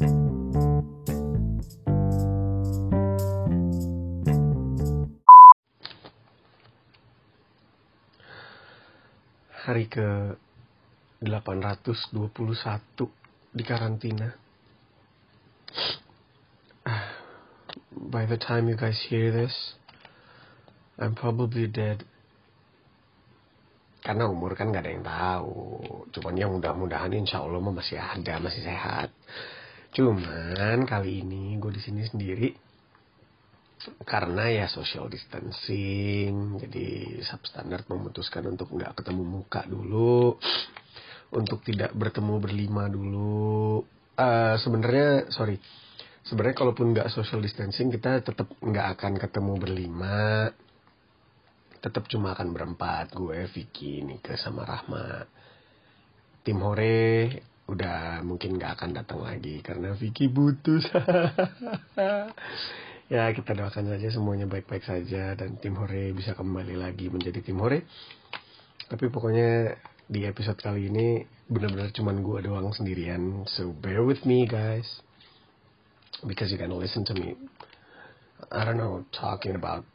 Hari ke 821 di karantina. By the time you guys hear this, I'm probably dead. Karena umur kan gak ada yang tahu. Cuman yang mudah-mudahan insya Allah masih ada, masih sehat. Cuman kali ini gue di sini sendiri karena ya social distancing, jadi substandard memutuskan untuk nggak ketemu muka dulu, untuk tidak bertemu berlima dulu. Sebenarnya kalaupun nggak social distancing kita tetap nggak akan ketemu berlima, tetap cuma akan berempat, gue, Vicky, Nika sama Rahma. Tim Hore udah mungkin gak akan datang lagi karena Vicky butuh. Ya kita doakan saja semuanya baik-baik saja dan Tim Hore bisa kembali lagi menjadi Tim Hore. Tapi pokoknya di episode kali ini benar-benar cuman gue doang sendirian. So bear with me guys, because you can listen to me, I don't know, talking about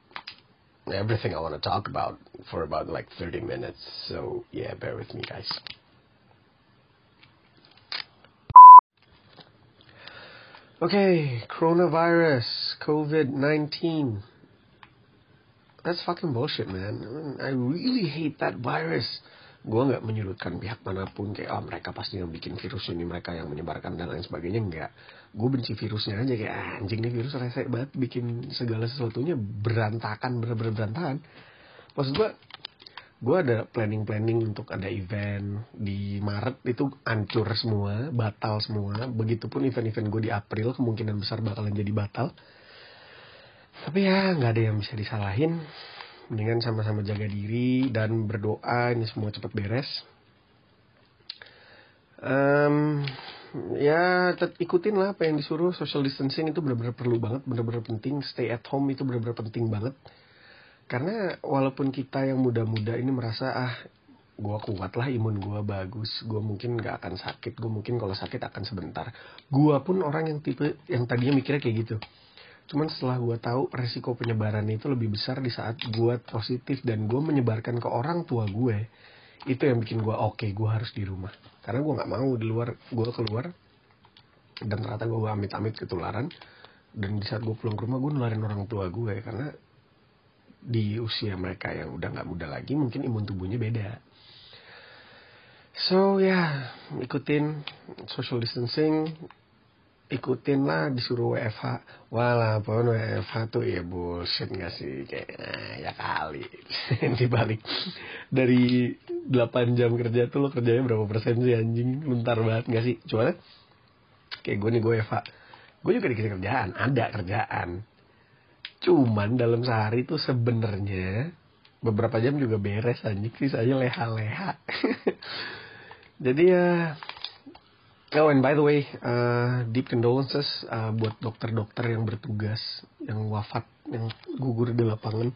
everything I want to talk about for about like 30 minutes. So yeah, bear with me guys. Okay, coronavirus, COVID-19. That's fucking bullshit, man. I really hate that virus. Gua nggak menyudutkan pihak manapun kayak mereka pasti yang bikin virus ini, mereka yang menyebarkan dan lain sebagainya, enggak. Gue benci virusnya aja, kayak anjing nih virus resek banget, bikin segala sesuatunya berantakan, bener-bener berantakan. Maksud gue ada planning untuk ada event di Maret itu hancur semua, batal semua. Begitupun event-event gue di April kemungkinan besar bakalan jadi batal. Tapi ya nggak ada yang bisa disalahin. Mendingan sama-sama jaga diri dan berdoa ini semua cepat beres. Ya ikutin lah apa yang disuruh. Social distancing itu benar-benar perlu banget, benar-benar penting. Stay at home itu benar-benar penting banget. Karena walaupun kita yang muda-muda ini merasa gue kuat lah, imun gue bagus, gue mungkin gak akan sakit, gue mungkin kalau sakit akan sebentar. Gue pun orang yang tipe yang tadinya mikirnya kayak gitu. Cuman setelah gue tahu resiko penyebarannya itu lebih besar di saat gue positif dan gue menyebarkan ke orang tua gue, itu yang bikin gue okay, gue harus di rumah. Karena gue gak mau di luar, gue keluar dan ternyata gue amit-amit ketularan. Dan di saat gue pulang ke rumah gue nularin orang tua gue, karena di usia mereka yang udah gak muda lagi mungkin imun tubuhnya beda. So ya, ikutin social distancing, ikutin lah disuruh WFH. Walaupun WFH tuh ya bullshit gak sih, kayak ya kali. Dibalik dari 8 jam kerja tuh lo kerjanya berapa persen sih anjing, luntar banget gak sih. Cuman kayak gue nih, gue WFH, gue juga dikasih kerjaan, ada kerjaan, cuman dalam sehari tuh sebenarnya beberapa jam juga beres anjing, sisanya leha-leha. Jadi ya oh, and by the way, deep condolences buat dokter-dokter yang bertugas, yang wafat, yang gugur di lapangan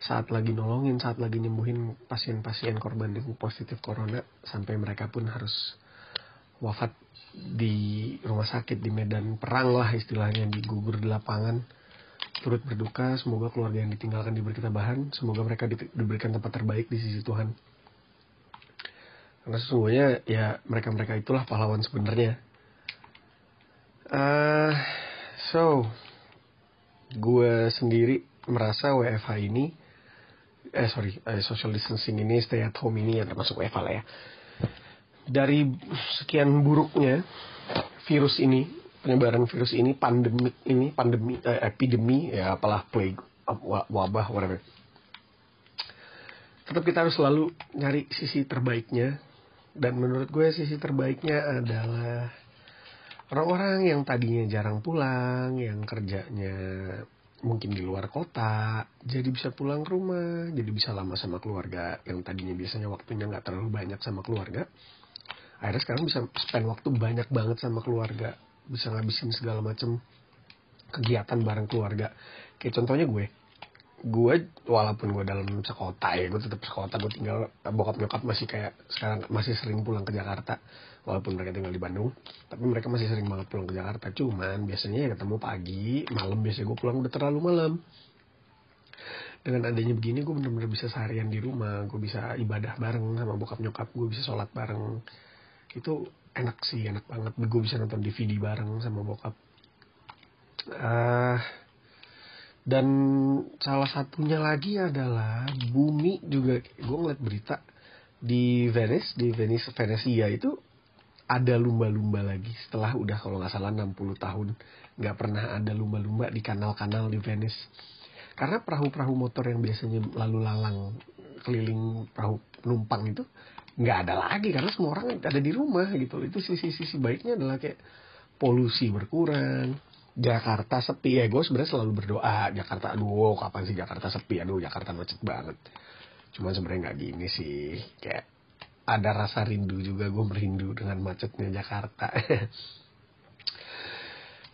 saat lagi nolongin, saat lagi nyembuhin pasien-pasien korban yang positif corona, sampai mereka pun harus wafat di rumah sakit, di medan perang lah istilahnya, di gugur di lapangan. Turut berduka, semoga keluarga yang ditinggalkan diberi ketabahan, semoga mereka diberikan tempat terbaik di sisi Tuhan. Karena sesungguhnya ya mereka-mereka itulah pahlawan sebenarnya. So, gue sendiri merasa WFH ini, social distancing ini, stay at home ini, ya termasuk WFH lah ya. Dari sekian buruknya virus ini, penyebaran virus ini, epidemi, ya apalah, plague, wabah, whatever. Tetap kita harus selalu nyari sisi terbaiknya. Dan menurut gue sisi terbaiknya adalah orang-orang yang tadinya jarang pulang, yang kerjanya mungkin di luar kota, jadi bisa pulang ke rumah, jadi bisa lama sama keluarga, yang tadinya biasanya waktunya gak terlalu banyak sama keluarga, akhirnya sekarang bisa spend waktu banyak banget sama keluarga, bisa ngabisin segala macam kegiatan bareng keluarga. Kayak contohnya gue gue walaupun gue dalam sekota ya, gue tetap sekota, gue tinggal, bokap nyokap masih kayak sekarang masih sering pulang ke Jakarta walaupun mereka tinggal di Bandung, tapi mereka masih sering banget pulang ke Jakarta. Cuman biasanya ya ketemu pagi, malam biasanya gue pulang udah terlalu malam. Dengan adanya begini gue bener-bener bisa seharian di rumah, gue bisa ibadah bareng sama bokap nyokap, gue bisa sholat bareng. Itu enak sih, enak banget. Gue bisa nonton DVD bareng sama bokap. Dan salah satunya lagi adalah bumi juga. Gue ngeliat berita di Venice, Venesia itu ada lumba-lumba lagi. Setelah udah kalau gak salah 60 tahun gak pernah ada lumba-lumba di kanal-kanal di Venice. Karena perahu-perahu motor yang biasanya lalu lalang keliling perahu penumpang itu nggak ada lagi karena semua orang ada di rumah gitu. Itu sisi-sisi baiknya adalah kayak polusi berkurang, Jakarta sepi. Ya gue sebenarnya selalu berdoa Jakarta, aduh kapan sih Jakarta sepi, aduh Jakarta macet banget. Cuma sebenarnya nggak gini sih, kayak ada rasa rindu juga, gue merindu dengan macetnya Jakarta.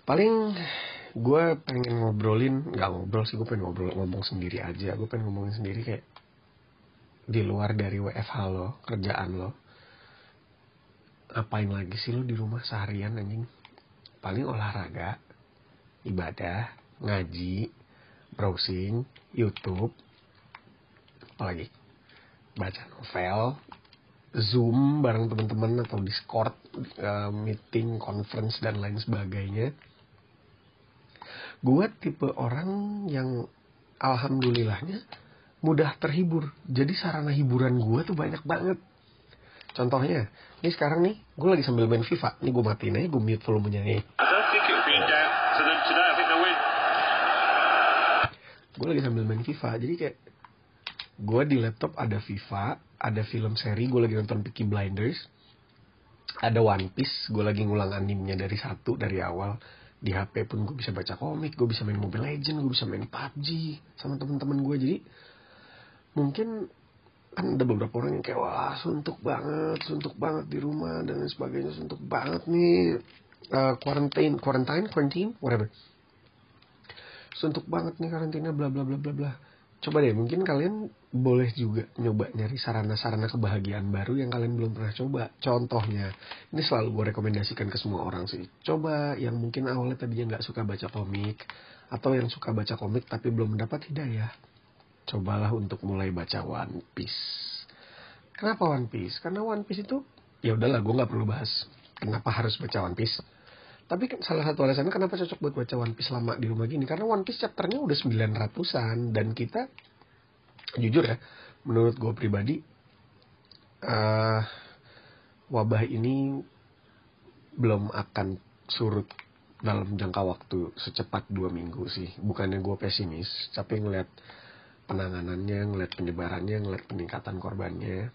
Paling gue pengen ngobrolin, gak ngobrol sih, gue pengen ngomong sendiri aja. Gue pengen ngomongin sendiri kayak di luar dari WFH lo, kerjaan lo, apain lagi sih lo di rumah seharian anjing? Paling olahraga, ibadah, ngaji, browsing YouTube, apalagi baca novel, Zoom bareng teman-teman atau Discord, meeting, conference dan lain sebagainya. Gue tipe orang yang alhamdulillahnya mudah terhibur. Jadi sarana hiburan gue tuh banyak banget. Contohnya, ini sekarang nih gue lagi sambil main FIFA. Ini gue matiin aja, gue mute volumenya nih. Gue lagi sambil main FIFA. Jadi kayak gue di laptop ada FIFA, ada film seri, gue lagi nonton Peaky Blinders, ada One Piece, gue lagi ngulang animenya dari satu, dari awal. Di HP pun gue bisa baca komik, gue bisa main Mobile Legends, gue bisa main PUBG sama temen-temen gue. Jadi mungkin kan ada beberapa orang yang kayak wah suntuk banget di rumah dan sebagainya, suntuk banget nih quarantine, whatever. Suntuk banget nih karantina bla bla bla bla bla. Coba deh, mungkin kalian boleh juga nyoba nyari sarana-sarana kebahagiaan baru yang kalian belum pernah coba. Contohnya, ini selalu gue rekomendasikan ke semua orang sih. Coba yang mungkin awalnya tadinya nggak suka baca komik, atau yang suka baca komik tapi belum mendapat hidayah. Cobalah untuk mulai baca One Piece. Kenapa One Piece? Karena One Piece itu, ya udahlah gue nggak perlu bahas kenapa harus baca One Piece. Tapi salah satu alasannya kenapa cocok buat baca One Piece lama di rumah gini. Karena One Piece chapternya udah 900-an. Dan kita, jujur ya, menurut gue pribadi, wabah ini belum akan surut dalam jangka waktu secepat 2 minggu sih. Bukannya gue pesimis, tapi ngeliat penanganannya, ngeliat penyebarannya, ngeliat peningkatan korbannya,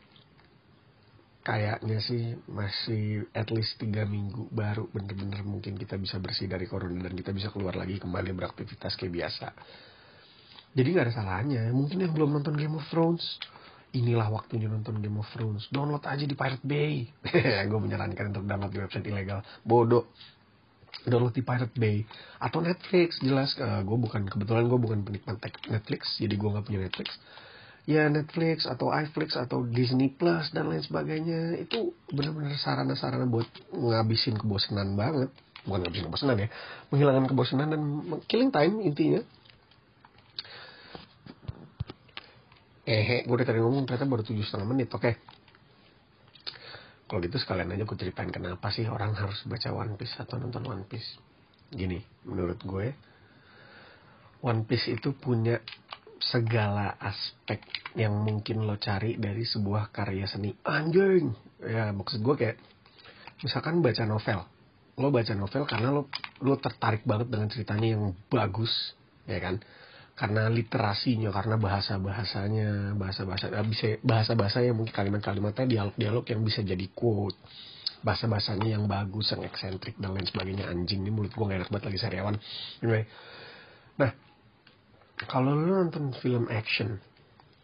kayaknya sih masih at least 3 minggu baru bener-bener mungkin kita bisa bersih dari corona dan kita bisa keluar lagi kembali beraktivitas kayak biasa. Jadi gak ada salahnya. Mungkin yang belum nonton Game of Thrones, inilah waktunya nonton Game of Thrones. Download aja di Pirate Bay. Gue menyarankan untuk download di website ilegal. Bodoh. Download di Pirate Bay. Atau Netflix, jelas. Kebetulan gue bukan penikmat Netflix, jadi gue gak punya Netflix. Ya Netflix atau iFlix atau Disney Plus dan lain sebagainya. Itu benar-benar sarana-sarana buat ngabisin kebosanan banget. Bukan ngabisin kebosanan ya, menghilangkan kebosanan dan killing time intinya. Gue udah tadi ngomong ternyata baru 7,5 menit. Oke. Kalau gitu sekalian aja gue ceritain kenapa sih orang harus baca One Piece atau nonton One Piece. Gini, menurut gue One Piece itu punya segala aspek yang mungkin lo cari dari sebuah karya seni. Anjing. Ya maksud gue kayak misalkan baca novel. Lo baca novel karena lo tertarik banget dengan ceritanya yang bagus, ya kan? Karena literasinya, karena bahasa-bahasanya, bahasa-bahasa yang mungkin kalimat-kalimatnya, dialog-dialog yang bisa jadi quote. Bahasa-bahasanya yang bagus, yang eksentrik dan lain sebagainya. Anjing, ini mulut gue gak enak banget lagi sariawan. Anyway. Nah, kalau lo nonton film action,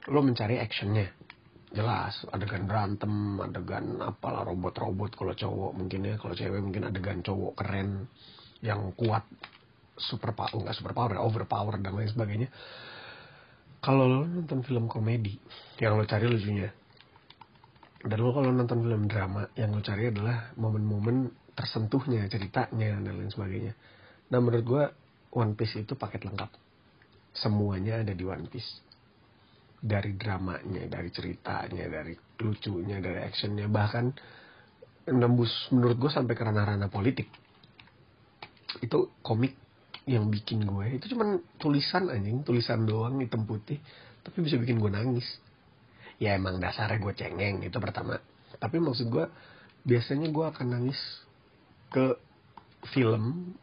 lo mencari actionnya. Jelas, adegan berantem, adegan apalah robot-robot kalau cowok mungkin ya, kalau cewek mungkin adegan cowok keren yang kuat, overpower dan lain sebagainya. kalau lo nonton film komedi, yang lo cari lucunya. Dan lo kalau nonton film drama, yang lo cari adalah momen-momen tersentuhnya, ceritanya, dan lain sebagainya. Nah, menurut gue, One Piece itu paket lengkap. Semuanya ada di One Piece. Dari dramanya, dari ceritanya, dari lucunya, dari actionnya. Bahkan, nembus menurut gue sampai ke ranah-ranah politik. Itu komik yang bikin gue, itu cuman tulisan anjing, tulisan doang hitam putih, tapi bisa bikin gue nangis. Ya emang dasarnya gue cengeng, itu pertama. Tapi maksud gue, biasanya gue akan nangis ke film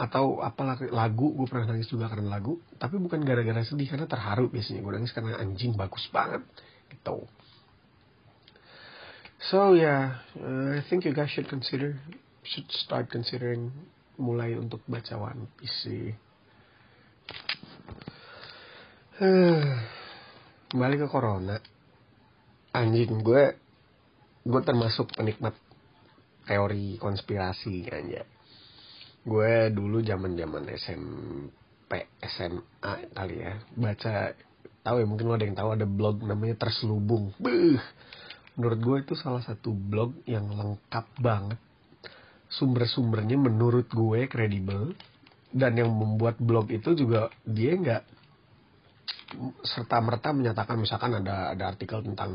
atau apalah, lagu. Gue pernah nangis juga karena lagu, tapi bukan gara-gara sedih, karena terharu biasanya. Gue nangis karena anjing bagus banget gitu. So yeah, I think you guys should start considering mulai untuk baca One Piece. Balik ke Corona. Anjing, gue termasuk penikmat teori konspirasi aja. Gue dulu zaman SMP, SMA kali ya, baca, tahu ya, mungkin lo ada yang tahu, ada blog namanya Terselubung. Menurut gue itu salah satu blog yang lengkap banget. Sumber-sumbernya menurut gue kredibel, dan yang membuat blog itu juga dia nggak serta-merta menyatakan misalkan ada artikel tentang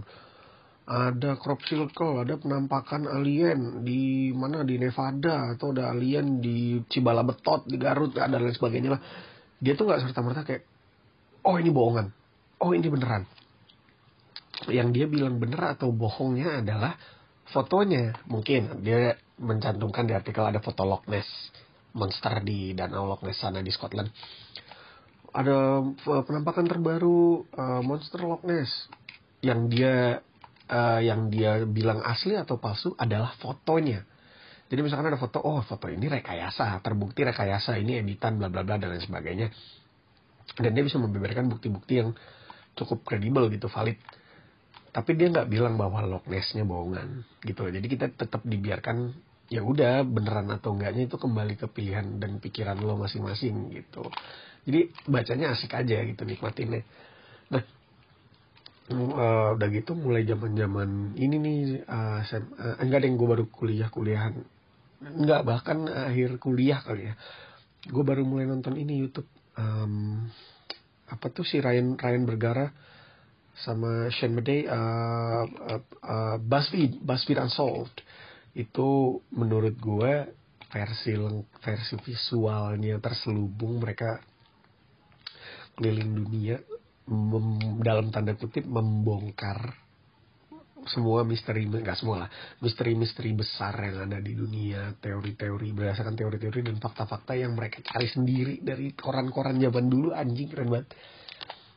ada crop circle, ada penampakan alien di mana, di Nevada, atau ada alien di Cibalabetot, di Garut, ada lain sebagainya lah. Dia tuh nggak serta-merta kayak, oh ini bohongan, oh ini beneran. Yang dia bilang bener atau bohongnya adalah fotonya. Mungkin dia mencantumkan di artikel ada foto Loch Ness, monster di danau Loch Ness sana di Scotland. Ada penampakan terbaru monster Loch Ness. Yang dia bilang asli atau palsu adalah fotonya. Jadi misalkan ada foto, oh foto ini rekayasa, terbukti rekayasa, ini editan, bla bla bla dan lain sebagainya. Dan dia bisa membeberkan bukti-bukti yang cukup kredibel gitu, valid. Tapi dia nggak bilang bahwa Loch Ness-nya bohongan gitu. Jadi kita tetap dibiarkan, ya udah beneran atau enggaknya itu kembali ke pilihan dan pikiran lo masing-masing gitu. Jadi bacanya asik aja gitu, nikmatinnya. Nah, udah gitu mulai zaman-zaman ini nih, enggak ada yang gue baru kuliahan. Enggak, bahkan akhir kuliah kali ya. Gue baru mulai nonton ini YouTube. Apa tuh si Ryan Bergara sama Shane Madea, Buzzfeed Unsolved. Itu menurut gue versi visualnya Terselubung. Mereka keliling dunia dalam tanda kutip membongkar semua misteri, enggak semua lah, misteri-misteri besar yang ada di dunia, teori-teori berdasarkan teori-teori dan fakta-fakta yang mereka cari sendiri dari koran-koran zaman dulu. Anjing keren banget.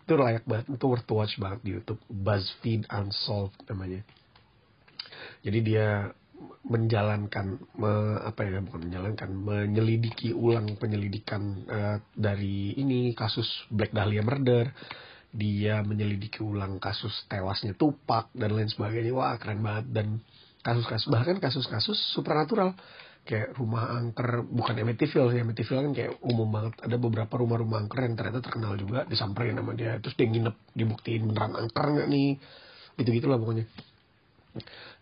Itu layak banget, itu worth to watch banget di YouTube. Buzzfeed Unsolved namanya. Jadi dia menyelidiki ulang penyelidikan dari ini kasus Black Dahlia Murder. Dia menyelidiki ulang kasus tewasnya Tupac dan lain sebagainya. Wah keren banget. Dan kasus-kasus supranatural kayak rumah angker, bukan Amityville sih, Amityville kan kayak umum banget, ada beberapa rumah-rumah angker yang ternyata terkenal juga, disamperin sama dia, terus dia nginep, dibuktiin beneran angker nggak nih, gitu-gitulah pokoknya.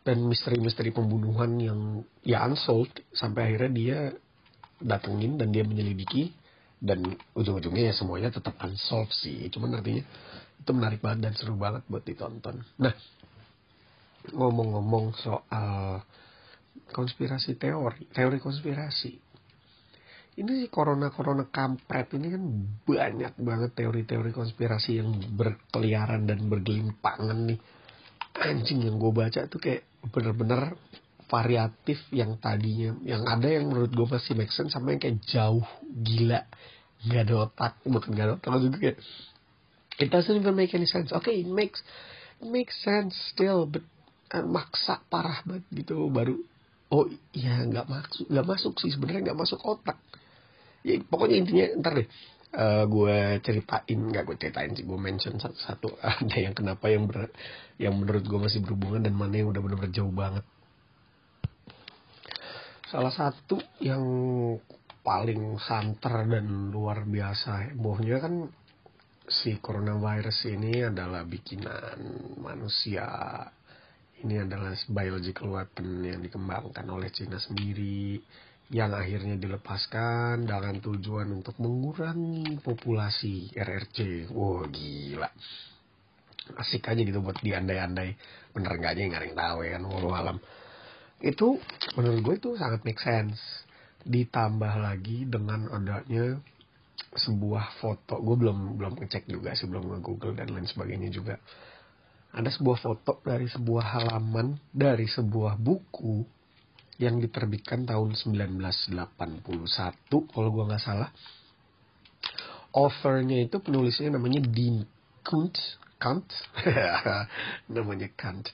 Dan misteri-misteri pembunuhan yang ya unsolved, sampai akhirnya dia datengin dan dia menyelidiki, dan ujung-ujungnya ya semuanya tetap unsolved sih, cuman artinya itu menarik banget dan seru banget buat ditonton. Nah, ngomong-ngomong soal konspirasi teori konspirasi. Ini si corona kampret ini kan banyak banget teori-teori konspirasi yang berkeliaran dan bergelimpangan nih. Anjing, yang gue baca tuh kayak bener-bener variatif, yang tadinya, yang ada yang menurut gue masih make sense, sama yang kayak jauh gila, nggak ada otak, bukan nggak ada otak, maksudnya kayak it doesn't even make any sense. Okay, it makes sense still, but maksa parah banget gitu. Baru oh iya, nggak masuk sih sebenarnya, nggak masuk otak ya. Pokoknya intinya ntar deh gue mention satu-satu ada yang kenapa, yang menurut gue masih berhubungan, dan mana yang udah bener-bener jauh banget. Salah satu yang paling santer dan luar biasa hebohnya kan si coronavirus ini adalah bikinan manusia. Ini adalah biological weapon yang dikembangkan oleh Cina sendiri, yang akhirnya dilepaskan dengan tujuan untuk mengurangi populasi RRC. Wow, gila. Asik aja gitu buat diandai-andai. Bener nggak aja, nggak ada yang tahu ya kan, walau alam. Itu menurut gue itu sangat make sense. Ditambah lagi dengan adanya sebuah foto. Gue belum ngecek juga sih, belum nge-google dan lain sebagainya juga. Ada sebuah foto dari sebuah halaman dari sebuah buku yang diterbitkan tahun 1981 kalau gue nggak salah. Authornya itu, penulisnya namanya Dean Kunt. Namanya Kunt.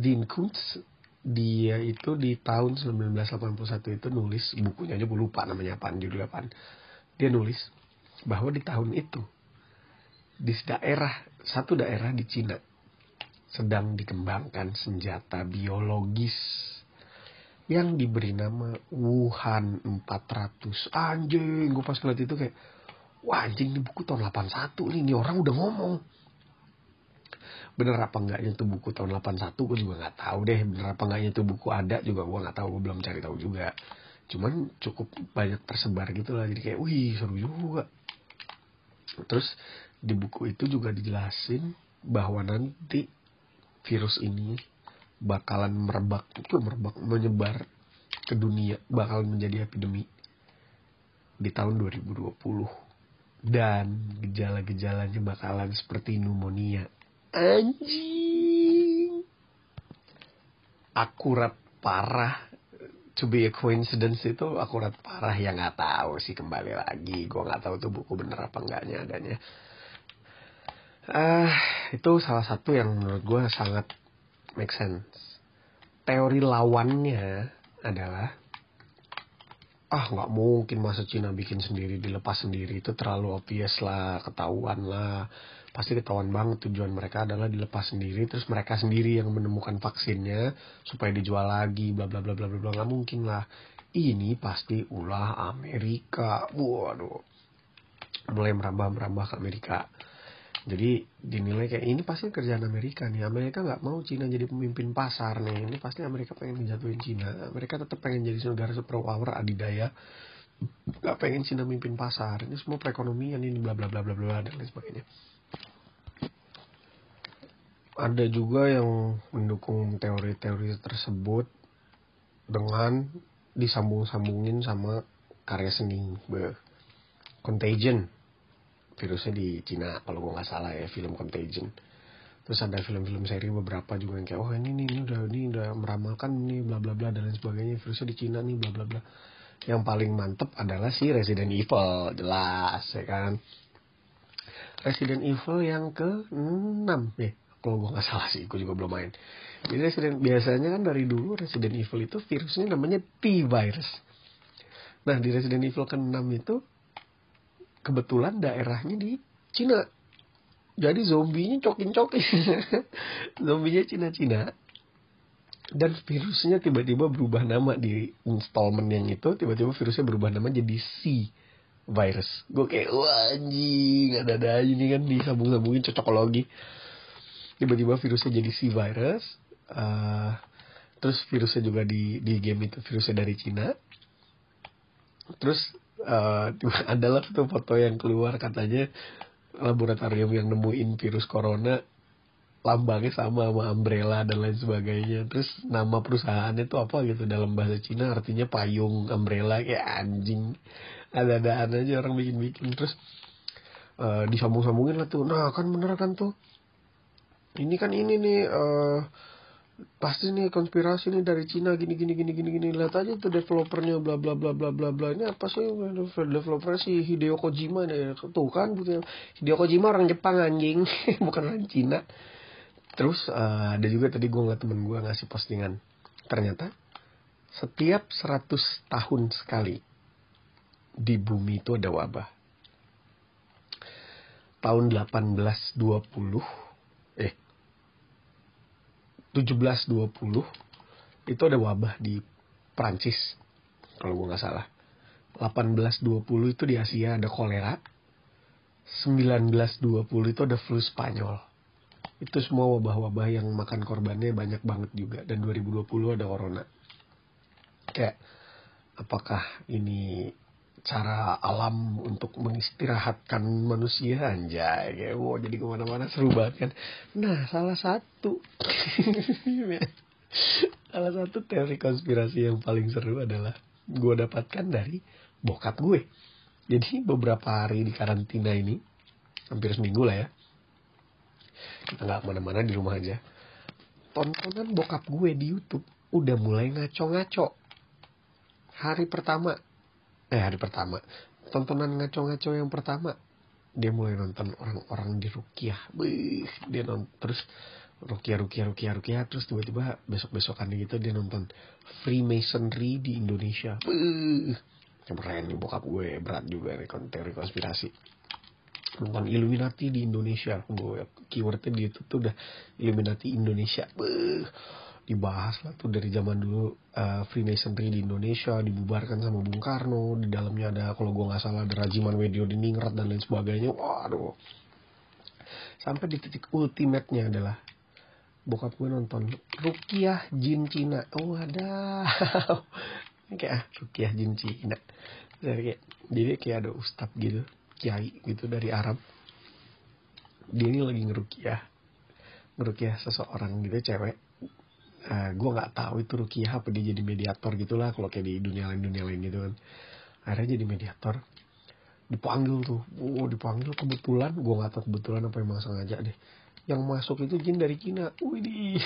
Dean Kunt, dia itu di tahun 1981 itu nulis bukunya aja, gue lupa namanya apaan, judul apaan. Dia nulis bahwa di tahun itu di satu daerah di Cina sedang dikembangkan senjata biologis yang diberi nama Wuhan 400. Anjing, gue pas ngeliat itu kayak, wah anjing, ini buku tahun 81 nih, ini orang udah ngomong. Bener apa enggaknya tuh buku tahun 81, gue juga gak tahu deh. Bener apa enggaknya tuh buku ada juga, gue gak tahu, gue belum cari tahu juga. Cuman cukup banyak tersebar gitu lah, jadi kayak wih seru juga. Terus di buku itu juga dijelasin bahwa nanti virus ini bakalan menyebar ke dunia, bakalan menjadi epidemi di tahun 2020. Dan gejala-gejalanya bakalan seperti pneumonia. Anjing. Akurat parah. To be a coincidence itu akurat parah, ya nggak tahu sih, kembali lagi gue nggak tahu tuh buku bener apa enggaknya adanya. Itu salah satu yang menurut gue sangat make sense. Teori lawannya adalah, nggak mungkin masa Cina bikin sendiri, dilepas sendiri, itu terlalu obvious lah, ketahuan lah. Pasti ketahuan banget tujuan mereka adalah dilepas sendiri, terus mereka sendiri yang menemukan vaksinnya supaya dijual lagi, bla bla bla bla bla. Nggak mungkin lah. Ini pasti ulah Amerika. Waduh. Mulai merambah ke Amerika. Jadi dinilai kayak ini pasti kerjaan Amerika nih. Amerika nggak mau Cina jadi pemimpin pasar nih. Ini pasti Amerika pengen menjatuhin Cina. Amerika tetap pengen jadi negara superpower adidaya. Nggak pengen Cina mimpin pasar. Ini semua perekonomian ini bla bla bla bla bla dan lain sebagainya. Ada juga yang mendukung teori-teori tersebut dengan disambung-sambungin sama karya seni. Contagion. Virusnya di Cina kalau gue nggak salah ya, film Contagion. Terus ada film-film seri beberapa juga yang kayak, oh ini udah meramalkan nih bla bla bla dan lain sebagainya, virusnya di Cina nih bla bla bla. Yang paling mantep adalah si Resident Evil, jelas ya kan. Resident Evil yang ke-6 ya kalau gue nggak salah sih, gue juga belum main. Jadi biasanya kan dari dulu Resident Evil itu virusnya namanya C-Virus. Nah di Resident Evil ke-6 itu kebetulan daerahnya di Cina. Jadi zombinya cokin-cokin. Zombinya Cina-Cina. Dan virusnya tiba-tiba berubah nama di installment yang itu. Tiba-tiba virusnya berubah nama jadi C-Virus. Gue kayak, wah anjing, ada-ada ini kan disambung-sambungin cocokologi. Tiba-tiba virusnya jadi C-Virus. Terus virusnya juga di game itu virusnya dari Cina. Terus adalah tuh foto yang keluar, katanya laboratorium yang nemuin virus corona lambangnya sama Umbrella dan lain sebagainya. Terus nama perusahaannya tuh apa gitu dalam bahasa Cina, artinya payung Umbrella. Kayak anjing, ada-adaan aja orang bikin-bikin. Terus disambung-sambungin lah tuh, nah kan bener kan tuh, ini kan ini nih pasti nih konspirasi nih dari Cina gini. Lihat aja tuh developernya bla bla bla bla bla bla. Ini apa sih developernya, si Hideo Kojima nih. Tuh kan Hideo Kojima orang Jepang anjing, bukan orang Cina. Terus ada juga tadi gue ngeliat temen gue ngasih postingan. Ternyata setiap 100 tahun sekali di bumi itu ada wabah. Tahun 1720 itu ada wabah di Prancis kalau gue nggak salah. 1820 itu di Asia ada kolera. 1920 itu ada flu Spanyol. Itu semua wabah-wabah yang makan korbannya banyak banget juga. Dan 2020 ada Corona. Kayak, apakah ini cara alam untuk mengistirahatkan manusia? Anjay, kayak wow, jadi kemana-mana seru banget kan. Nah, salah satu teori konspirasi yang paling seru adalah gue dapatkan dari bokap gue. Jadi beberapa hari di karantina ini, hampir seminggu lah ya, kita nggak kemana-mana, di rumah aja. Tontonan bokap gue di YouTube udah mulai ngaco-ngaco. Hari pertama, tontonan ngaco-ngaco yang pertama, dia mulai nonton orang-orang di rukiah. Dia nonton terus rukiah, terus tiba-tiba besok-besokannya gitu dia nonton Freemasonry di Indonesia. Keren nih bokap gue, berat juga nih teori konspirasi. Nonton Illuminati di Indonesia, keywordnya di YouTube tuh udah Illuminati Indonesia. Dibahas lah tuh dari zaman dulu, Freemasonry di Indonesia dibubarkan sama Bung Karno, di dalamnya ada, kalau gue nggak salah, ada Rajiman Weddiodiningrat dan lain sebagainya. Waduh. Sampai di titik ultimate-nya adalah bokap gue nonton rukiah jin Cina. Wadaw. Kayak rukiah jin Cina. Jadi kayak ada ustadz gitu, kiai gitu dari Arab. Dia ini lagi ngerukiah seseorang gitu, cewek. Gue nggak tahu itu rukiah apa dia jadi mediator gitulah, kalau kayak di dunia lain gitu kan. Akhirnya jadi mediator, dipanggil kebetulan, gue nggak tahu kebetulan apa emang sengaja deh, yang masuk itu jin dari Cina. Wih,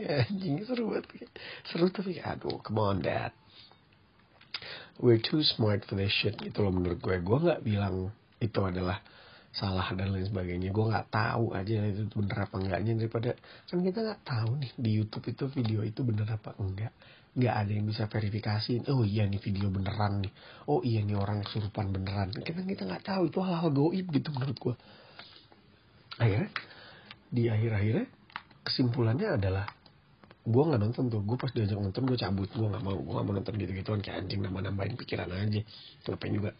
anjing seru banget, seru tapi aduh, come on dad, we're too smart for this shit gitu loh menurut gue. Gue nggak bilang itu adalah salah dan lain sebagainya, gue nggak tahu aja itu bener apa enggaknya, daripada kan kita nggak tahu nih di YouTube itu video itu bener apa enggak, nggak ada yang bisa verifikasiin. Oh iya nih video beneran nih, oh iya nih orang kesurupan beneran, kita nggak tahu, itu hal-hal goib gitu menurut gue. Akhirnya di akhir-akhirnya kesimpulannya adalah gue nggak nonton tuh. Gue pas diajak nonton gue cabut, gue nggak mau nonton gitu-gituan, kayak anjing nambah-nambahin pikiran aja, ngapain juga.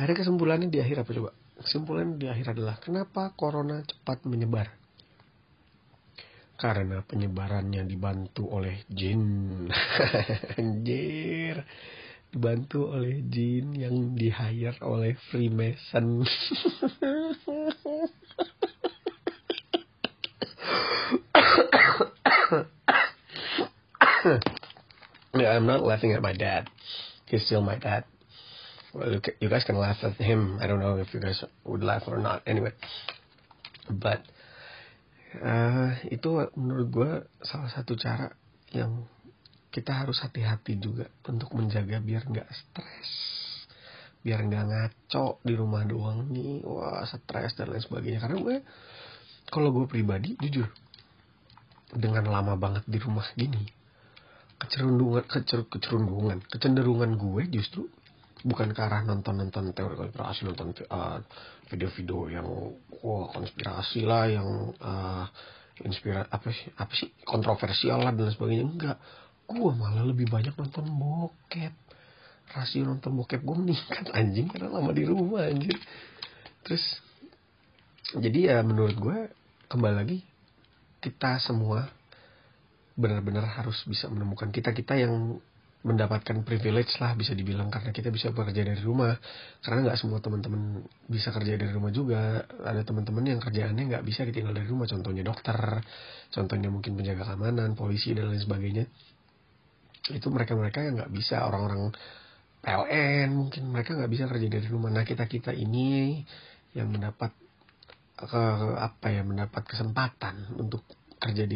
Akhirnya kesimpulannya di akhir apa coba? Kesimpulan di akhir adalah kenapa corona cepat menyebar? Karena penyebarannya dibantu oleh jin. Anjir. Dibantu oleh jin yang di-hire oleh Freemason. I'm not laughing at my dad. He's still my dad. Well, you guys can laugh at him. I don't know if you guys would laugh or not. Anyway, but itu menurut gue salah satu cara yang kita harus hati-hati juga untuk menjaga biar nggak stres, biar nggak ngaco di rumah doang nih. Wah, stres dan lain sebagainya. Karena gue, kalau gue pribadi jujur, dengan lama banget di rumah gini, kecenderungan gue justru bukan ke arah nonton teori konspirasi, nonton video-video yang wah konspirasi lah, yang apa sih kontroversial lah dan sebagainya. Enggak, gue malah lebih banyak nonton bokep. Rasio nonton bokep gue meningkat anjing karena lama di rumah anjir. Terus jadi ya menurut gue kembali lagi, kita semua benar-benar harus bisa menemukan, kita yang mendapatkan privilege lah bisa dibilang, karena kita bisa bekerja dari rumah, karena nggak semua teman-teman bisa kerja dari rumah juga. Ada teman-teman yang kerjaannya nggak bisa ditinggal dari rumah, contohnya dokter, contohnya mungkin penjaga keamanan, polisi dan lain sebagainya. Itu mereka yang nggak bisa, orang-orang PLN mungkin mereka nggak bisa kerja dari rumah. Nah kita ini yang mendapat mendapat kesempatan untuk kerja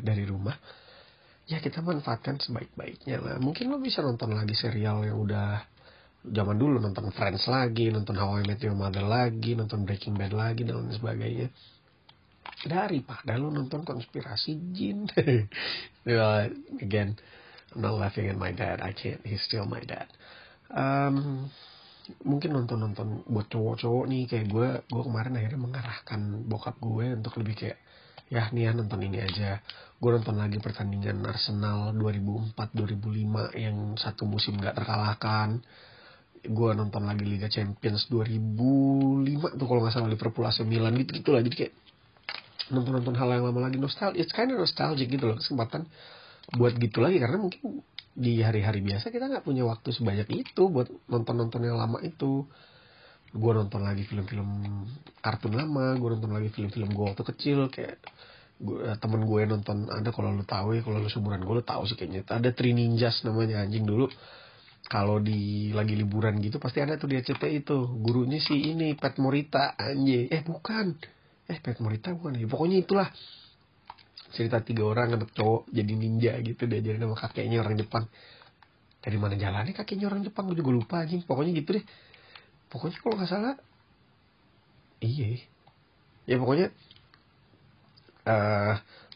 dari rumah. Ya kita manfaatkan sebaik-baiknya lah. Mungkin lo bisa nonton lagi serial yang udah zaman dulu, nonton Friends lagi, nonton How I Met Your Mother lagi, nonton Breaking Bad lagi dan lain sebagainya, daripada lo nonton konspirasi jin. Well, again, I'm not laughing at my dad, I can't, he's still my dad. Mungkin nonton buat cowok-cowok nih kayak gue kemarin akhirnya mengarahkan bokap gue untuk lebih kayak, ya nih ya nonton ini aja. Gue nonton lagi pertandingan Arsenal 2004-2005 yang satu musim gak terkalahkan. gue nonton lagi Liga Champions 2005 tuh kalau nggak salah, Liverpool AC Milan gitu lah. Jadi kayak nonton hal yang lama lagi, nostalgia, it's kind of nostalgic gitu loh, kesempatan buat gitu lagi, karena mungkin di hari-hari biasa kita nggak punya waktu sebanyak itu buat nonton yang lama itu. Gue nonton lagi film-film kartun lama, gue nonton lagi film-film gue waktu kecil, kayak temen gue nonton, ada kalau lu tahu ya, kalau lu seumuran gue lu tahu sih kayaknya, ada Three Ninjas namanya, anjing dulu kalau di lagi liburan gitu pasti ada tuh di RCTI itu, gurunya si ini Pat Morita, anjing, Pat Morita bukan ya, pokoknya itulah cerita 3 orang anak cowok jadi ninja gitu, diajarin sama kakeknya orang Jepang, dari mana jalannya kakeknya orang Jepang gue juga lupa anjing, pokoknya gitu deh, pokoknya kalau nggak salah iya ya, pokoknya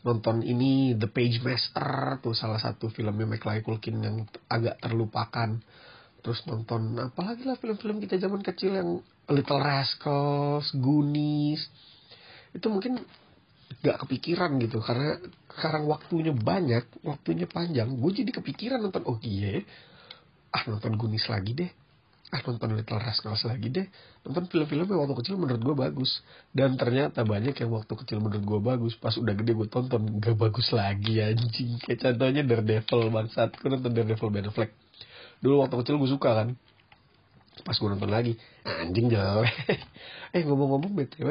nonton ini The Page Master tuh salah satu filmnya Macaulay Culkin yang agak terlupakan. Terus nonton apalagi lah film-film kita zaman kecil yang Little Rascals, Goonies, itu mungkin nggak kepikiran gitu karena sekarang waktunya banyak, waktunya panjang. Gue jadi kepikiran nonton, oh iya, nonton Goonies lagi deh, nonton Little Rascals lagi deh, nonton film-film yang waktu kecil menurut gue bagus. Dan ternyata banyak yang waktu kecil menurut gue bagus, pas udah gede gue tonton gak bagus lagi anjing. Kayak contohnya Daredevil, bangsat, gue nonton Daredevil Ben Affleck dulu waktu kecil, gue suka kan, pas gue nonton lagi anjing jelek. Ngomong-ngomong BTW,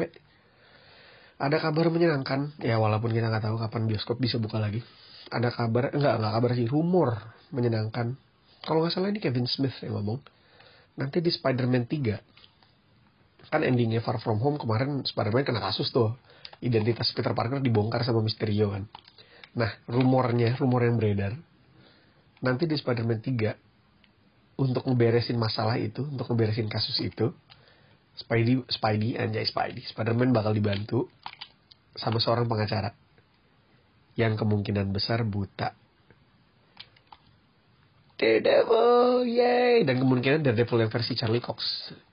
ada kabar menyenangkan ya, walaupun kita gak tahu kapan bioskop bisa buka lagi. Ada kabar, enggak kabar sih, rumor menyenangkan, kalau gak salah ini Kevin Smith yang ngomong, nanti di Spider-Man 3, kan endingnya Far From Home kemarin Spider-Man kena kasus tuh, identitas Peter Parker dibongkar sama Mysterio kan. Nah rumor yang beredar, nanti di Spider-Man 3 untuk ngeberesin masalah itu, untuk ngeberesin kasus itu, Spider-Man bakal dibantu sama seorang pengacara yang kemungkinan besar buta. Daredevil, yay! Dan kemungkinan Daredevil yang versi Charlie Cox.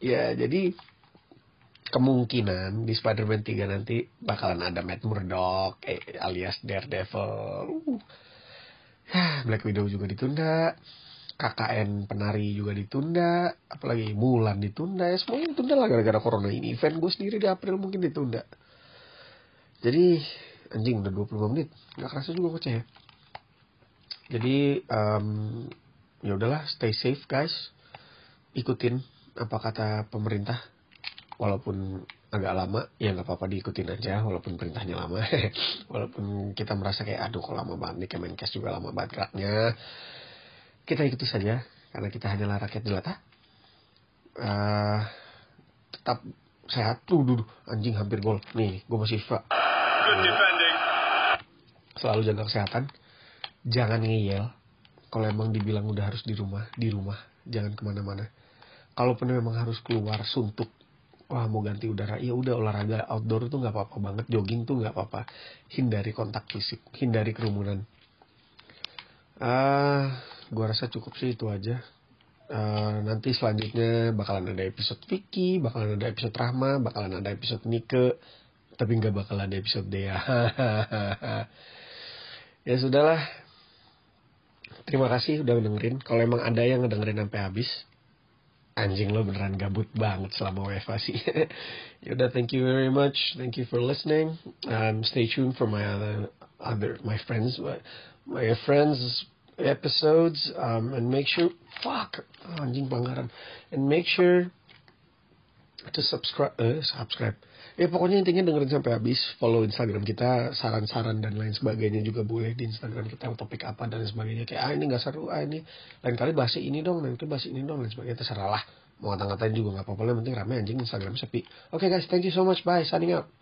Ya, jadi kemungkinan di Spider-Man 3 nanti bakalan ada Matt Murdock alias Daredevil. Black Widow juga ditunda. KKN penari juga ditunda. Apalagi Mulan ditunda. Ya, semuanya ditunda lah gara-gara Corona ini. Event gue sendiri di April mungkin ditunda. Jadi, anjing udah 25 menit. Gak kerasa juga koceh ya. Jadi, ya udahlah, stay safe guys, ikutin apa kata pemerintah, walaupun agak lama ya nggak apa-apa, diikutin aja walaupun perintahnya lama. Walaupun kita merasa kayak aduh kok lama banget nih, Kemenkes juga lama banget geraknya, kita ikuti saja karena kita hanyalah rakyat jelata. Tetap sehat. Duh, anjing hampir gol nih, gue masih FIFA. Selalu jaga kesehatan, jangan ngeyel. Kalau emang dibilang udah harus di rumah, jangan kemana-mana. Kalaupun memang harus keluar suntuk, wah mau ganti udara, ya udah olahraga outdoor itu nggak apa-apa banget, jogging tuh nggak apa-apa. Hindari kontak fisik, hindari kerumunan. Gua rasa cukup sih itu aja. Nanti selanjutnya bakalan ada episode Vicky, bakalan ada episode Rahma, bakalan ada episode Nika, tapi nggak bakal ada episode Dea. Ya sudahlah. Terima kasih udah dengerin. Kalau emang ada yang ngedengerin sampai habis, anjing lo beneran gabut banget selama WFH sih. Yaudah, thank you very much. Thank you for listening. Stay tuned for my friends episodes. And make sure And make sure to subscribe. Pokoknya intinya dengerin sampai habis, follow Instagram kita, saran-saran dan lain sebagainya juga boleh di Instagram kita, topik apa dan lain sebagainya, kayak ini nggak seru, ini lain kali bahas ini dong, lain sebagainya, terserah lah, mau ngata-ngatain juga nggak apa-apa, yang penting rame anjing, Instagram sepi. Okay guys, thank you so much, bye, signing out.